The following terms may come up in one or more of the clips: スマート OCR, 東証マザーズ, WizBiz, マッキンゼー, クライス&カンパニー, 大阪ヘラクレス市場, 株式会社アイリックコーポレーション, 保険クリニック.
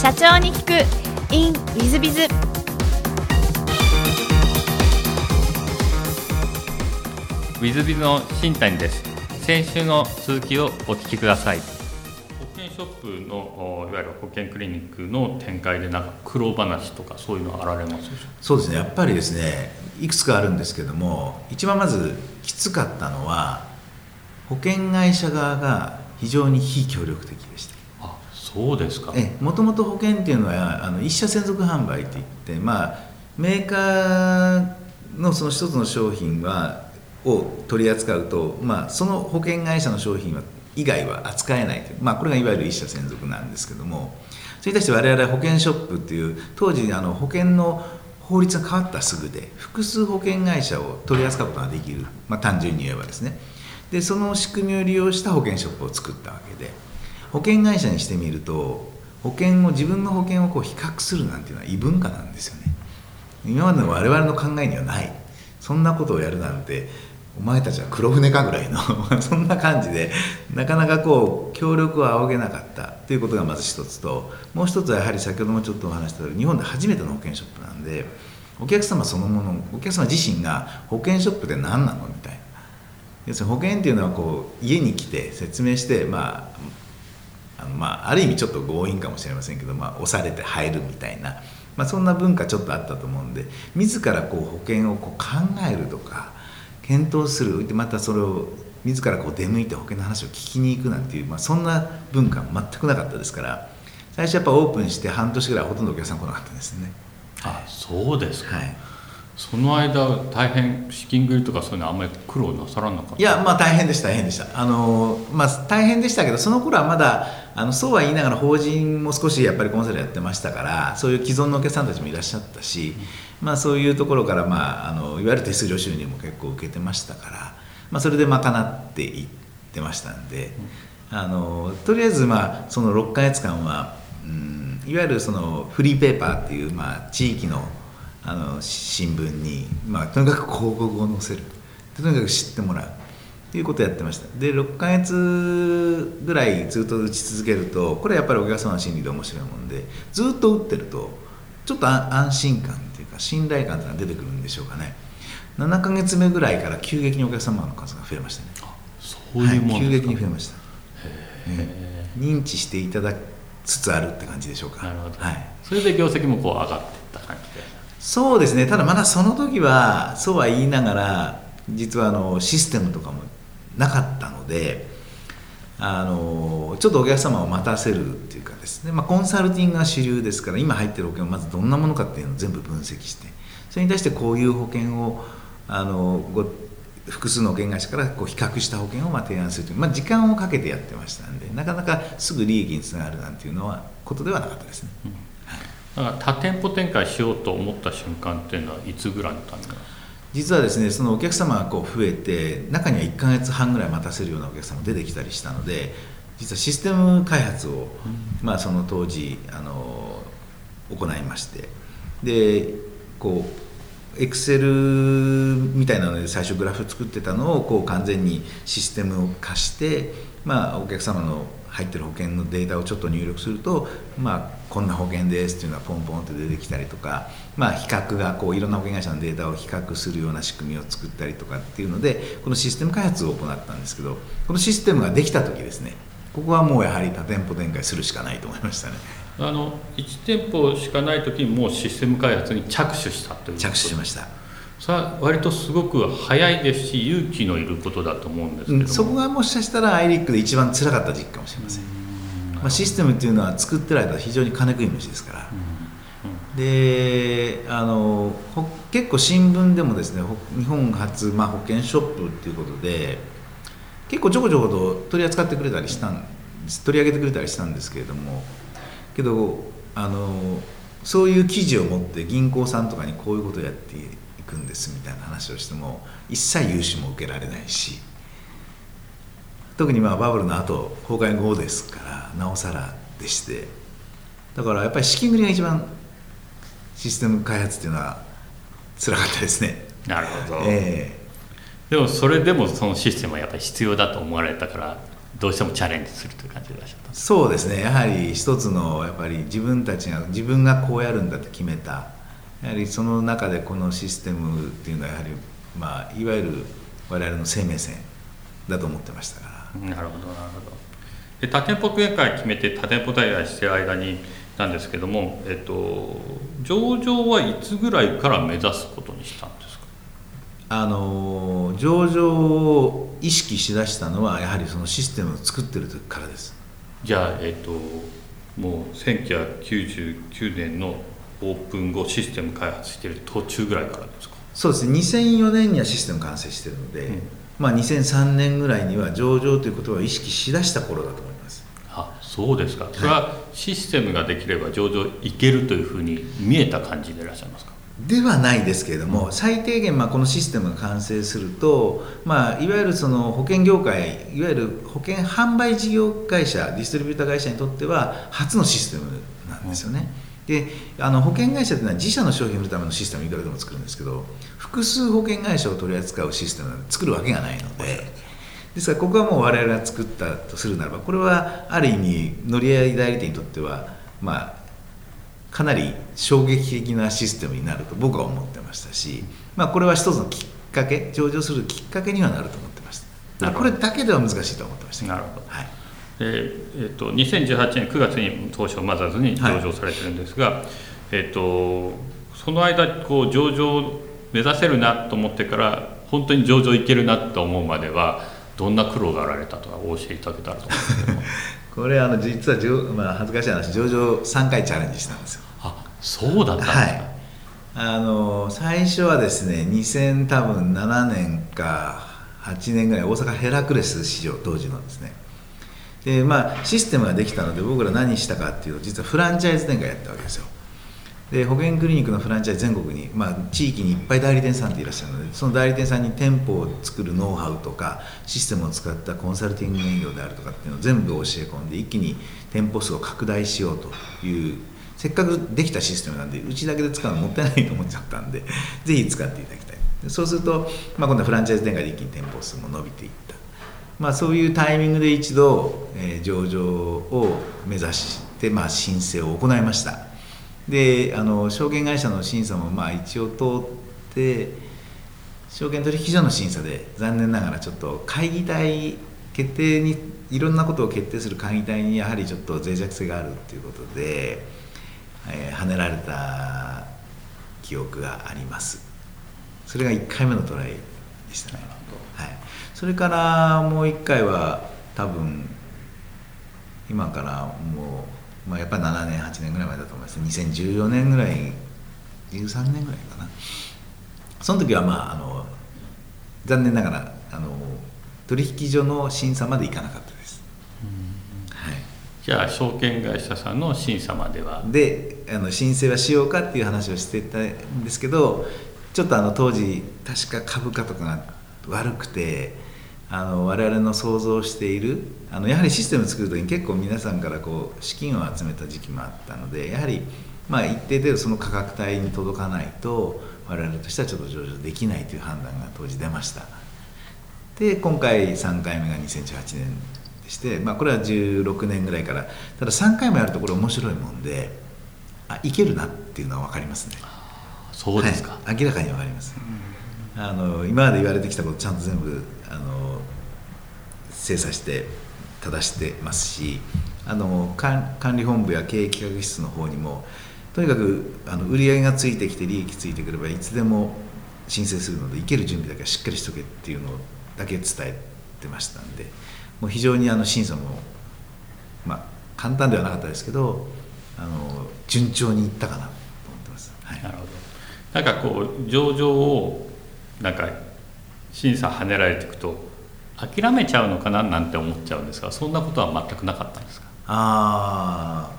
社長に聞く in WizBiz。 WizBiz の新谷です。先週の続きをお聞きください。保険ショップのいわゆる保険クリニックの展開でなんか苦労話とかそういうのあられますでしょうか？そうですね、やっぱりですね、いくつかあるんですけども、一番まずきつかったのは保険会社側が非常に非協力的でした。そうですか。もともと保険っていうのは一社専属販売っていって、メーカーのその一つの商品を取り扱うと、その保険会社の商品以外は扱えないという、これがいわゆる一社専属なんですけども、それに対して我々保険ショップっていう当時保険の法律が変わったすぐで複数保険会社を取り扱うことができる、単純に言えばですね。でその仕組みを利用した保険ショップを作ったわけで、保険会社にしてみると自分の保険を比較するなんていうのは異文化なんですよね。今までの我々の考えにはない、そんなことをやるなんてお前たちは黒船かぐらいのそんな感じで、なかなか協力を仰げなかったということがまず一つと、もう一つはやはり先ほどもちょっとお話したように日本で初めての保険ショップなんで、お客様そのもの、お客様自身が保険ショップって何なのみたいな、要するに保険っていうのは家に来て説明してある意味ちょっと強引かもしれませんけど、押されて入るみたいな、そんな文化ちょっとあったと思うんで、自ら保険を考えるとか検討する、またそれを自ら出向いて保険の話を聞きに行くなんていう、そんな文化は全くなかったですから、最初やっぱオープンして半年ぐらいほとんどお客さん来なかったんですね。そうですか、その間大変資金繰りとかそういうのはあんまり苦労なさらなかった？いや、大変でした大変でしたけど、その頃はまだそうは言いながら法人も少しやっぱりコンサルやってましたから、そういう既存のお客さんたちもいらっしゃったし、そういうところから、いわゆる手数料収入も結構受けてましたから、それで賄っていってましたんで、とりあえずその6ヶ月間は、いわゆるそのフリーペーパーっていう、地域の新聞に、とにかく広告を載せる、とにかく知ってもらうということをやってました。で6ヶ月ぐらいずっと打ち続けると、これやっぱりお客様の心理で面白いもんで、ずっと打ってるとちょっと安心感というか信頼感というのが出てくるんでしょうかね。7ヶ月目ぐらいから急激にお客様の数が増えましたね。そういうもの、急激に増えました。認知していただきつつあるって感じでしょうか。なるほど、それで業績も上がっていった感じで。そうですね、ただまだその時はそうは言いながら、実はシステムとかもなかったので、ちょっとお客様を待たせるっていうかですね、コンサルティングが主流ですから、今入ってる保険をまずどんなものかっていうのを全部分析して、それに対してこういう保険を複数の保険会社から比較した保険を提案するという、時間をかけてやってましたんで、なかなかすぐ利益につながるなんていうのはことではなかったですね。多店舗展開しようと思った瞬間っていうのはいつぐらいのタイミング？実はですね、そのお客様が増えて、中には1ヶ月半ぐらい待たせるようなお客様も出てきたりしたので、実はシステム開発を、その当時行いまして、でエクセルみたいなので最初グラフ作ってたのを完全にシステムを化して、お客様の入ってる保険のデータをちょっと入力すると、こんな保険ですっていうのがポンポンって出てきたりとか、比較がいろんな保険会社のデータを比較するような仕組みを作ったりとかっていうので、このシステム開発を行ったんですけど、このシステムができた時ですね、ここはもうやはり多店舗展開するしかないと思いましたね。1店舗しかない時にもうシステム開発に着手したということ。着手しました。それは割とすごく早いですし、勇気のいることだと思うんですけども、そこがもしかしたらアイリックで一番辛かった時期かもしれません。システムっていうのは作ってる間は非常に金食い虫ですから、で結構新聞でもですね、日本初、保険ショップっていうことで結構ちょこちょこと取り上げてくれたりしたんですけれども、けどそういう記事を持って銀行さんとかにこういうことをやって行くんですみたいな話をしても、一切融資も受けられないし、特にバブルの後崩壊後ですからなおさらでして、だからやっぱり資金繰りが一番システム開発というのは辛かったですね。なるほど、でもそれでもそのシステムはやっぱり必要だと思われたから、どうしてもチャレンジするという感じでいらっしゃったんですか？そうですね、やはり一つのやっぱり自分がこうやるんだと決めた、やはりその中でこのシステムっていうのはやはり、まあ、いわゆる我々の生命線だと思ってましたから。なるほどなるほど。で、多店舗展開決めて多店舗展開してる間になんですけども、上場はいつぐらいから目指すことにしたんですか？上場を意識しだしたのはやはりそのシステムを作ってる時からです。じゃあ、もう1999年のオープン後システム開発している途中ぐらいからですか？そうですね、2004年にはシステム完成しているので、まあ、2003年ぐらいには上場ということを意識しだした頃だと思います。あ、そうですか。それはシステムができれば上場いけるというふうに見えた感じでいらっしゃいますか？ではないですけれども、最低限まあこのシステムが完成すると、まあ、いわゆるその保険業界、いわゆる保険販売事業会社、ディストリビューター会社にとっては初のシステムなんですよね。で、保険会社というのは自社の商品を売るためのシステムをいくらでも作るんですけど、複数保険会社を取り扱うシステムなんて作るわけがないので、ですからここはもう我々が作ったとするならば、これはある意味乗り合い代理店にとっては、まあ、かなり衝撃的なシステムになると僕は思ってましたし、まあ、これは一つのきっかけ、上場するきっかけにはなると思ってました。これだけでは難しいと思ってました。なるほど、はい。2018年9月に東証マザーズに上場されてるんですが、はい、その間こう上場を目指せるなと思ってから本当に上場いけるなと思うまではどんな苦労があられたとかお教えいただけたらと思うんですけどこれ実は、恥ずかしい話、上場3回チャレンジしたんですよ。あ、そうだったんですか。はい、最初はですね、2007年か8年ぐらい、大阪ヘラクレス市場当時のですね。で、まあ、システムができたので僕ら何したかっていうと、実はフランチャイズ展開やったわけですよ。で、保険クリニックのフランチャイズ全国に、まあ、地域にいっぱい代理店さんっていらっしゃるので、その代理店さんに店舗を作るノウハウとかシステムを使ったコンサルティング営業であるとかっていうのを全部教え込んで、一気に店舗数を拡大しようという、せっかくできたシステムなんでうちだけで使うのもったいないと思っちゃったんでぜひ使っていただきたい。で、そうすると、まあ、今度はフランチャイズ展開で一気に店舗数も伸びていった、まあ、そういうタイミングで一度、上場を目指して、まあ、申請を行いました。で、証券会社の審査もまあ一応通って、証券取引所の審査で残念ながらちょっと会議体決定に、いろんなことを決定する会議体にやはりちょっと脆弱性があるということで、跳ねられた記憶があります。それが1回目のトライでしたね。はい、それからもう1回は多分今からもう、まあ、やっぱり7年8年ぐらい前だと思います。2014年ぐらい、13年ぐらいかな。その時はまあ残念ながら取引所の審査までいかなかったです。うん、はい。じゃあ証券会社さんの審査まではで申請はしようかっていう話をしてたんですけど、ちょっと当時確か株価とかが悪くて、我々の想像しているやはりシステム作るときに結構皆さんからこう資金を集めた時期もあったので、やはりまあ一定程度その価格帯に届かないと我々としてはちょっと上場できないという判断が当時出ました。で、今回3回目が2018年でして、まあ、これは16年ぐらいから、ただ3回もやるとこれ面白いもんで、あ、いけるなっていうのは分かりますね。そうですか。はい、明らかに分かります。今まで言われてきたことちゃんと全部精査して正してますし、管理本部や経営企画室の方にもとにかく売り上げがついてきて利益ついてくればいつでも申請するので、いける準備だけはしっかりしとけっていうのだけ伝えてましたんで、もう非常に審査も、まあ、簡単ではなかったですけど順調にいったかなと思ってます。はい、なるほど。なんかこう上場をなんか審査跳ねられていくと諦めちゃうのかななんて思っちゃうんですが、そんなことは全くなかったんですか？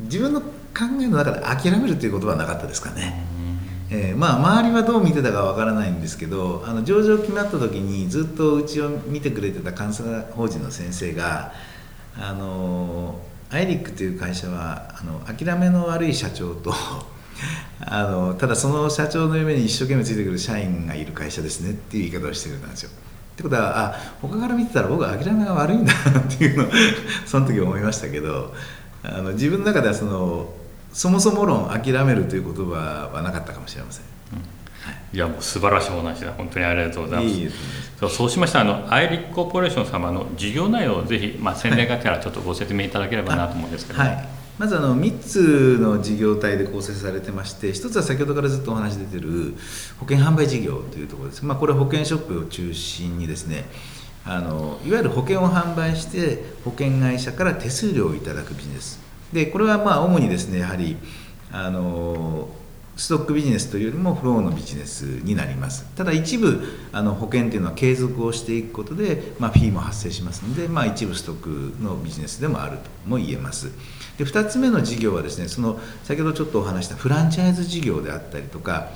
自分の考えの中で諦めるということはなかったですかね。まあ、周りはどう見てたかわからないんですけど、上場決まった時にずっとうちを見てくれてた監査法人の先生がアイリックという会社は諦めの悪い社長とただその社長の夢に一生懸命ついてくる社員がいる会社ですねっていう言い方をしてるんですよ。ってことは、あ、他から見てたら僕は諦めが悪いんだなっていうのをその時思いましたけど、自分の中ではそもそも論諦めるという言葉はなかったかもしれません。いや、もう素晴らしいお話だ。本当にありがとうございます。いいですね。そうしましたらアイリックコーポレーション様の事業内容をぜひ、宣伝がてらちょっとご説明いただければなと思うんですけど、はい、まず3つの事業体で構成されてまして、1つは先ほどからずっとお話出てる保険販売事業というところです。これは保険ショップを中心にですね、いわゆる保険を販売して保険会社から手数料をいただくビジネスで、これは主にですね、やはりストックビジネスというよりもフローのビジネスになります。ただ一部保険というのは継続をしていくことで、フィーも発生しますので、一部ストックのビジネスでもあるとも言えます。で、2つ目の事業はですね、先ほどちょっとお話したフランチャイズ事業であったりとか、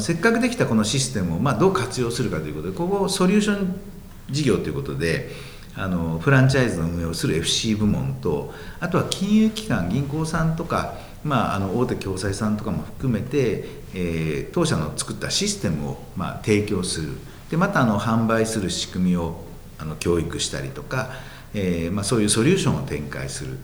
せっかくできたこのシステムをどう活用するかということで、ここをソリューション事業ということでフランチャイズの運営をする FC 部門と、あとは金融機関、銀行さんとか、大手共済さんとかも含めて、当社の作ったシステムを提供する。で、また販売する仕組みを教育したりとか、そういうソリューションを展開する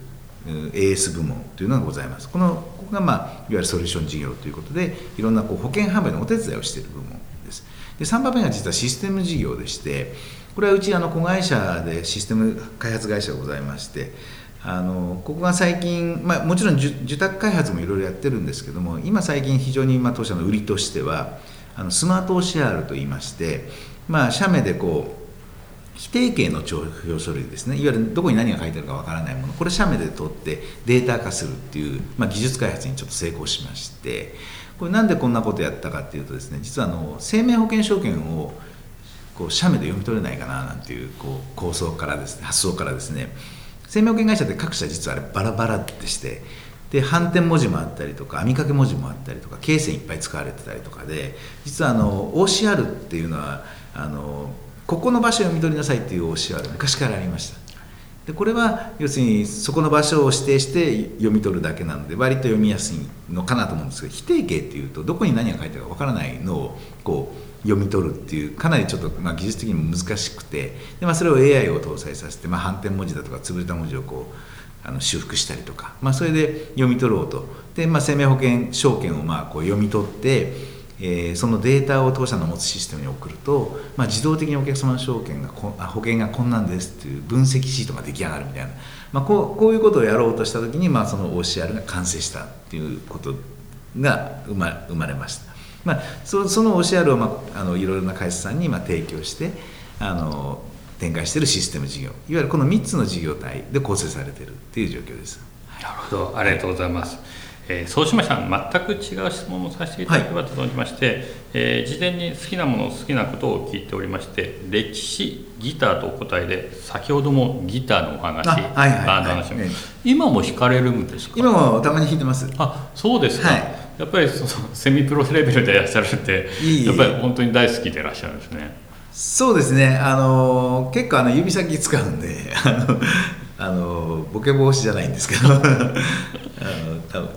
AS 部門というのがございます。ここが、いわゆるソリューション事業ということで、いろんな保険販売のお手伝いをしている部門です。で、3番目が実はシステム事業でして、これはうち子会社でシステム開発会社がございまして、ここが最近、もちろん受託開発もいろいろやってるんですけども、今最近非常に当社の売りとしてはスマート OCR といいまして、社名で非定型の帳票書類ですね、いわゆるどこに何が書いてあるかわからないもの、これ社名で取ってデータ化するっていう、技術開発にちょっと成功しまして、これなんでこんなことやったかっていうとですね、実は生命保険証券を社名で読み取れないかななんていう、構想からですね、発想からですね、生命保険会社って各社実はあれバラバラでして、で、反転文字もあったりとか、網掛け文字もあったりとか、経線いっぱい使われてたりとかで、実はOCR っていうのはここの場所を読み取りなさいっていう OCR 昔からありました。で、これは要するにそこの場所を指定して読み取るだけなので、割と読みやすいのかなと思うんですけど、非定型っていうとどこに何が書いてあるかわからないのを読み取るっていう、かなりちょっと技術的にも難しくて、で、それを AI を搭載させて、反転文字だとか潰れた文字を修復したりとか、それで読み取ろうと。で、生命保険証券を読み取って、そのデータを当社の持つシステムに送ると、自動的にお客様の保険がこんなんですっていう分析シートが出来上がるみたいな、こういうことをやろうとした時に、その OCR が完成したっていうことが生まれました。その OCR を、いろいろな会社さんに提供して展開しているシステム事業、いわゆるこの3つの事業体で構成されているという状況です。なるほど、ありがとうございます。そうしましたら全く違う質問をさせていただければと存じまして、事前に好きなもの好きなことを聞いておりまして、歴史、ギターとお答えで、先ほどもギターのお話、今も弾かれるんですか？今もたまに弾いてます。あ、そうですか、はい。やっぱりセミプロレベルでいらっしゃるってやっぱり本当に大好きでいらっしゃるんですね。そうですね、結構指先使うんでボケ防止じゃないんですけど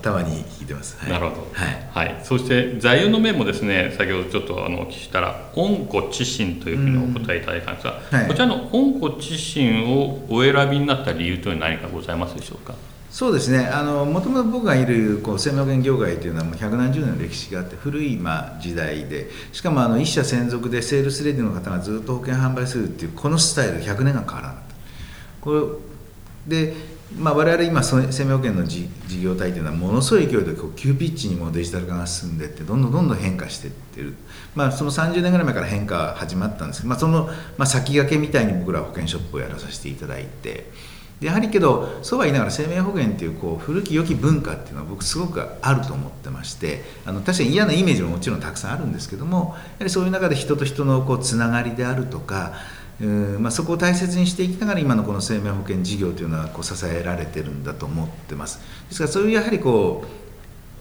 たまに聞いてます、はい、なるほど、はいはい。そして座右の銘もですね、先ほどちょっとお聞きしたら温故知新というふうにお答えいただいたんですが、はい、こちらの温故知新をお選びになった理由というのは何かございますでしょうか？そうですね、もともと僕がいる生命保険業界というのはもう170年の歴史があって、古い時代で、しかも一社専属でセールスレディの方がずっと保険販売するっていうこのスタイル、100年間変わらなかった。これで、我々今生命保険の事業体というのはものすごい勢いで急ピッチにもデジタル化が進んでいって、どんどん変化していってる、その30年ぐらい前から変化が始まったんですけど、その先駆けみたいに僕らは保険ショップをやらさせていただいて。やはりけど、そうは言いながら生命保険っていう古き良き文化っていうのは僕すごくあると思ってまして、確かに嫌なイメージももちろんたくさんあるんですけども、やはりそういう中で人と人のつながりであるとか、そこを大切にしていきながら今のこの生命保険事業というのは支えられてるんだと思ってます。ですから、そういうやはり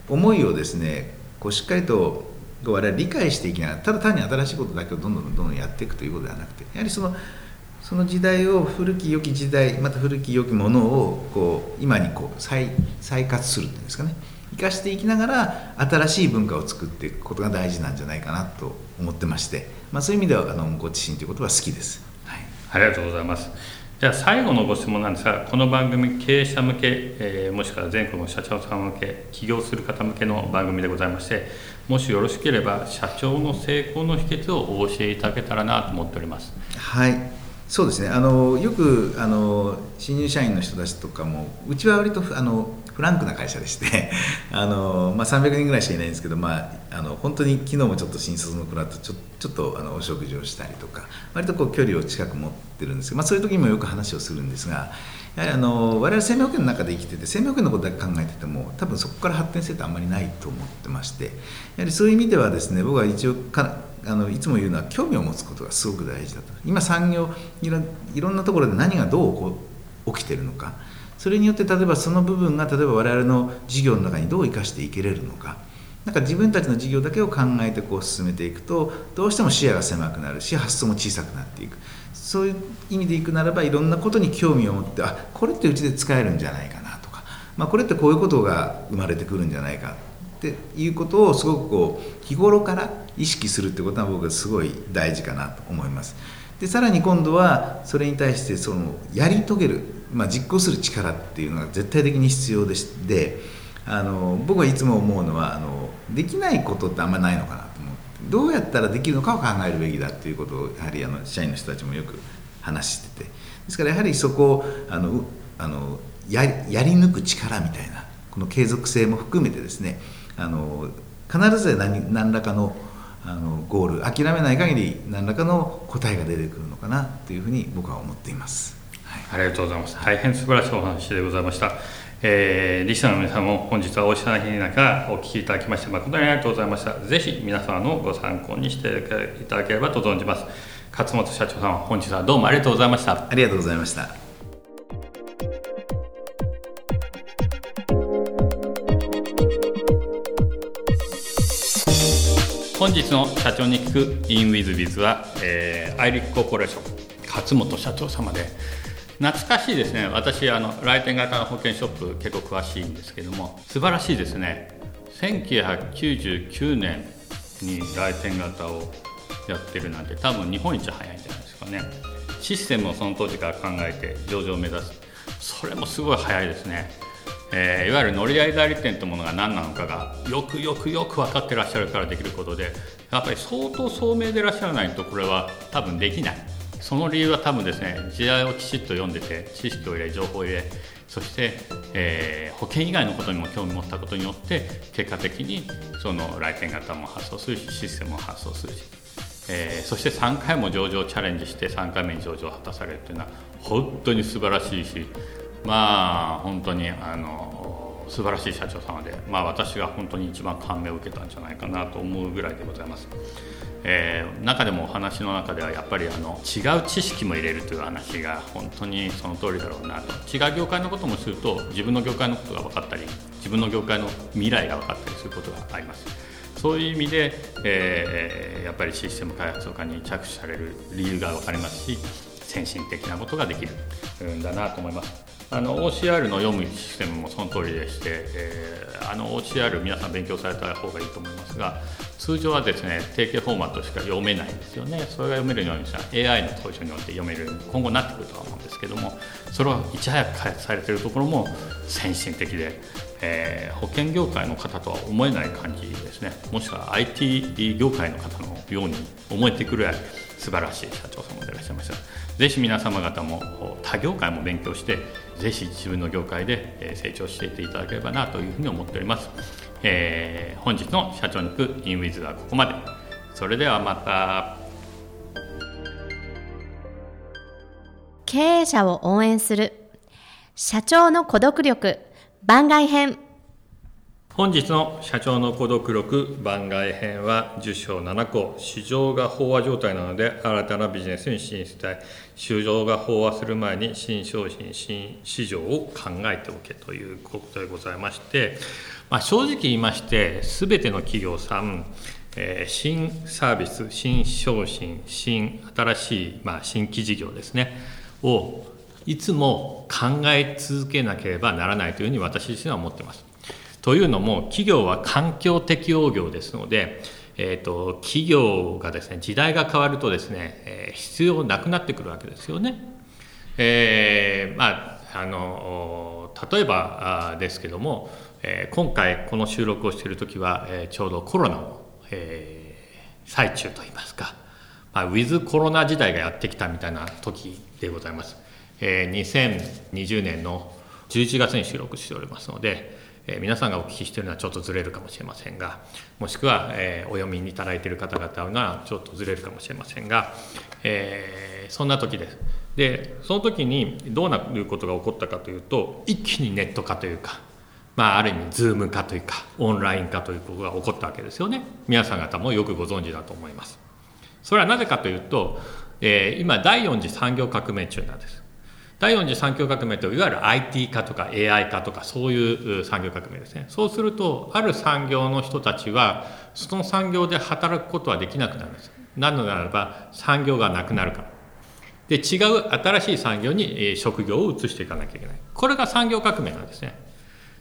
思いをですね、しっかりと我々理解していきながら、ただ単に新しいことだけをどんどんやっていくということではなくて、やはりその時代を、古き良き時代、また古き良きものを今に再活するっていうんですかね、生かしていきながら新しい文化を作っていくことが大事なんじゃないかなと思ってまして、そういう意味ではご自身ということは好きです、はい、ありがとうございます。じゃあ最後のご質問なんですが、この番組経営者向け、もしくは全国の社長さん向け、起業する方向けの番組でございまして、もしよろしければ社長の成功の秘訣をお教えいただけたらなと思っております。はい、そうですね、よく新入社員の人たちとかも、うちは割とフランクな会社でして300人ぐらいしかいないんですけど、本当に昨日もちょっと新卒の子らとちょっとお食事をしたりとか、割とこう距離を近く持ってるんですけど、そういう時にもよく話をするんですが、やはり我々生命保険の中で生きてて、生命保険のことだけ考えてても多分そこから発展性ってあんまりないと思ってまして、やはりそういう意味ではですね、僕は一応いつも言うのは興味を持つことがすごく大事だと。今産業いろんなところで何がどうこう起きてるのか、それによって例えばその部分が例えば我々の事業の中にどう生かしていけれるのか、なんか自分たちの事業だけを考えてこう進めていくと、どうしても視野が狭くなるし発想も小さくなっていく。そういう意味でいくならば、いろんなことに興味を持って、あ、これってうちで使えるんじゃないかなとか、これってこういうことが生まれてくるんじゃないかっていうことをすごくこう日頃から意識するってことは僕はすごい大事かなと思います。でさらに今度はそれに対してそのやり遂げる、実行する力っていうのが絶対的に必要でして、僕はいつも思うのはできないことってあんまりないのかなと思って、どうやったらできるのかを考えるべきだっていうことをやはり社員の人たちもよく話してて、ですからやはりそこをやり抜く力みたいな、この継続性も含めてですね、必ず何らかのゴール、諦めない限り何らかの答えが出てくるのかなというふうに僕は思っています、はい、ありがとうございます。大変素晴らしいお話でございました。リスナーの皆さんも本日はお忙しい中お聞きいただきまして誠にありがとうございました。ぜひ皆様のご参考にしていただければと存じます。勝本社長さん、本日はどうもありがとうございました。ありがとうございました。本日の社長に聞く in WizBiz は、アイリックコーポレーション勝本社長様で、懐かしいですね。私来店型の保険ショップ結構詳しいんですけども、素晴らしいですね。1999年に来店型をやってるなんて、多分日本一早いんじゃないですかね。システムをその当時から考えて上場を目指す、それもすごい早いですね。いわゆる乗り合い代理店というものが何なのかがよく分かってらっしゃるからできることで、やっぱり相当聡明でいらっしゃらないとこれは多分できない。その理由は多分ですね、時代をきちっと読んでて、知識を入れ、情報を入れ、そして、保険以外のことにも興味を持ったことによって、結果的にその来店型も発送するし、システムも発送するし、そして3回も上場チャレンジして3回目に上場を果たされるというのは本当に素晴らしいし、本当に素晴らしい社長様で、私が本当に一番感銘を受けたんじゃないかなと思うぐらいでございます。中でもお話の中ではやっぱり違う知識も入れるという話が本当にその通りだろうなと。違う業界のこともすると、自分の業界のことが分かったり、自分の業界の未来が分かったりすることがあります。そういう意味で、やっぱりシステム開発とかに着手される理由が分かりますし、先進的なことができるんだなと思います。OCR の読むシステムもその通りでして、OCR 皆さん勉強された方がいいと思いますが、通常はですね、定型フォーマットしか読めないんですよね。それが読めるようにしたら AI の登場によって読めるように今後なってくるとは思うんですけども、それをいち早く開発されているところも先進的で、保険業界の方とは思えない感じですね。もしくは IT 業界の方のように思えてくるや素晴らしい社長様でいらっしゃいました。ぜひ皆様方も他業界も勉強して、ぜひ自分の業界で成長していっていただければなというふうに思っております。本日の社長に聞く in WizBiz はここまで。それではまた。経営者を応援する社長の孤独力番外編。本日の社長の孤独力番外編は10勝7個、市場が飽和状態なので新たなビジネスに進出したい、市場が飽和する前に新商品新市場を考えておけということでございまして、正直言いまして、すべての企業さん、新サービス、新商品、新しい、新規事業ですねをいつも考え続けなければならないというふうに私自身は思っています。というのも、企業は環境適応業ですので、企業がですね、時代が変わるとですね、必要なくなってくるわけですよね。例えばですけども、今回この収録をしているときは、ちょうどコロナの、最中といいますか、ウィズコロナ時代がやってきたみたいな時でございます。2020年の11月に収録しておりますので、皆さんがお聞きしているのはちょっとずれるかもしれませんが、もしくは、お読みにいただいている方々がちょっとずれるかもしれませんが、そんな時です。で、その時にどうなることが起こったかというと、一気にネット化というか、ある意味ズーム化というか、オンライン化ということが起こったわけですよね。皆さん方もよくご存知だと思います。それはなぜかというと、今第4次産業革命中なんです。第4次産業革命といわゆる IT 化とか AI 化とかそういう産業革命ですね。そうするとある産業の人たちはその産業で働くことはできなくなるんです。なのならば産業がなくなるから。で、違う新しい産業に職業を移していかなきゃいけない。これが産業革命なんですね。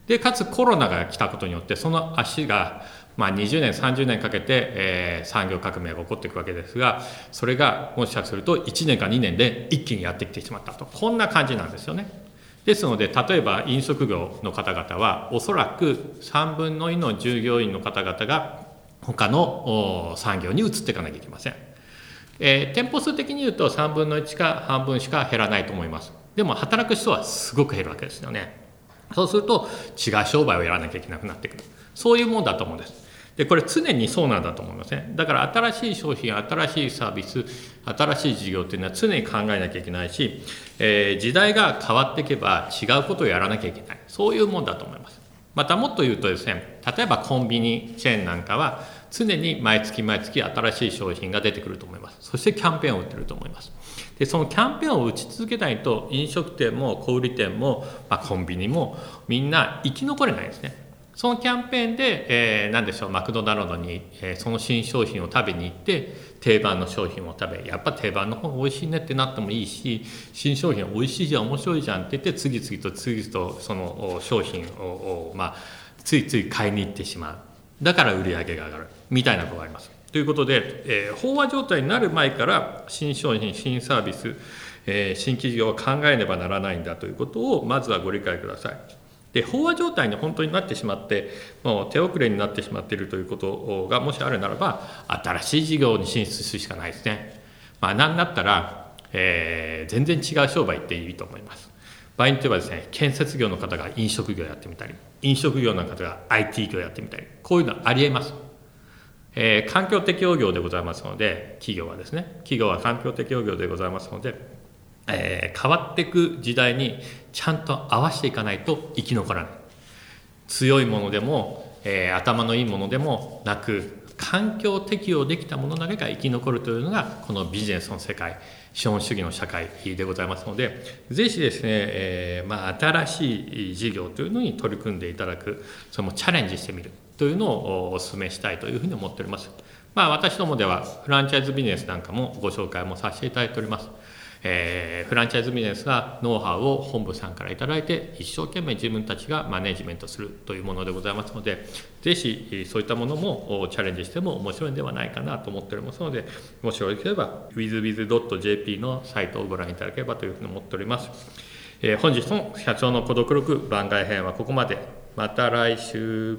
で、かつコロナが来たことによってその足が20年30年かけて、産業革命が起こっていくわけですが、それがもしかすると1年か2年で一気にやってきてしまったと、こんな感じなんですよね。ですので、例えば飲食業の方々はおそらく3分の2の従業員の方々が他の産業に移っていかなきゃいけません。店舗数的に言うと3分の1か半分しか減らないと思います。でも働く人はすごく減るわけですよね。そうすると違う商売をやらなきゃいけなくなってくる、そういうもんだと思うんです。で、これ常にそうなんだと思いますね。だから新しい商品、新しいサービス、新しい事業っていうのは常に考えなきゃいけないし、時代が変わっていけば違うことをやらなきゃいけない、そういうもんだと思います。またもっと言うとですね、例えばコンビニチェーンなんかは常に毎月毎月新しい商品が出てくると思います。そしてキャンペーンを打ってると思います。で、そのキャンペーンを打ち続けないと飲食店も小売店も、コンビニもみんな生き残れないですね。そのキャンペーンで、何でしょう、マクドナルドに、その新商品を食べに行って定番の商品を食べ、やっぱ定番の方が美味しいねってなってもいいし、新商品美味しいじゃん、面白いじゃんって言って次々と次々とその商品を、ついつい買いに行ってしまう。だから売り上げが上がるみたいなことがあります。ということで、飽和状態になる前から新商品、新サービス、新企業を考えねばならないんだということをまずはご理解ください。で、飽和状態に本当になってしまって、もう手遅れになってしまっているということがもしあるならば、新しい事業に進出するしかないですね。なんだったら、全然違う商売っていいと思います。場合によってはですね、建設業の方が飲食業やってみたり、飲食業の方が IT 業やってみたり、こういうのはありえます。環境適応業でございますので、企業は環境適応業でございますので、変わっていく時代にちゃんと合わせていかないと生き残らない。強いものでも、頭のいいものでもなく、環境適応できたものだけが生き残るというのがこのビジネスの世界、資本主義の社会でございますので、ぜひですね、新しい事業というのに取り組んでいただく、それもチャレンジしてみるというのをお勧めしたいというふうに思っております。私どもではフランチャイズビジネスなんかもご紹介もさせていただいております。フランチャイズビジネスはノウハウを本部さんからいただいて、一生懸命自分たちがマネジメントするというものでございますので、ぜひそういったものもチャレンジしても面白いのではないかなと思っておりますので、もしよろしければ WizBiz.jp のサイトをご覧いただければというふうに思っております。本日の社長の孤独録番外編はここまで。また来週。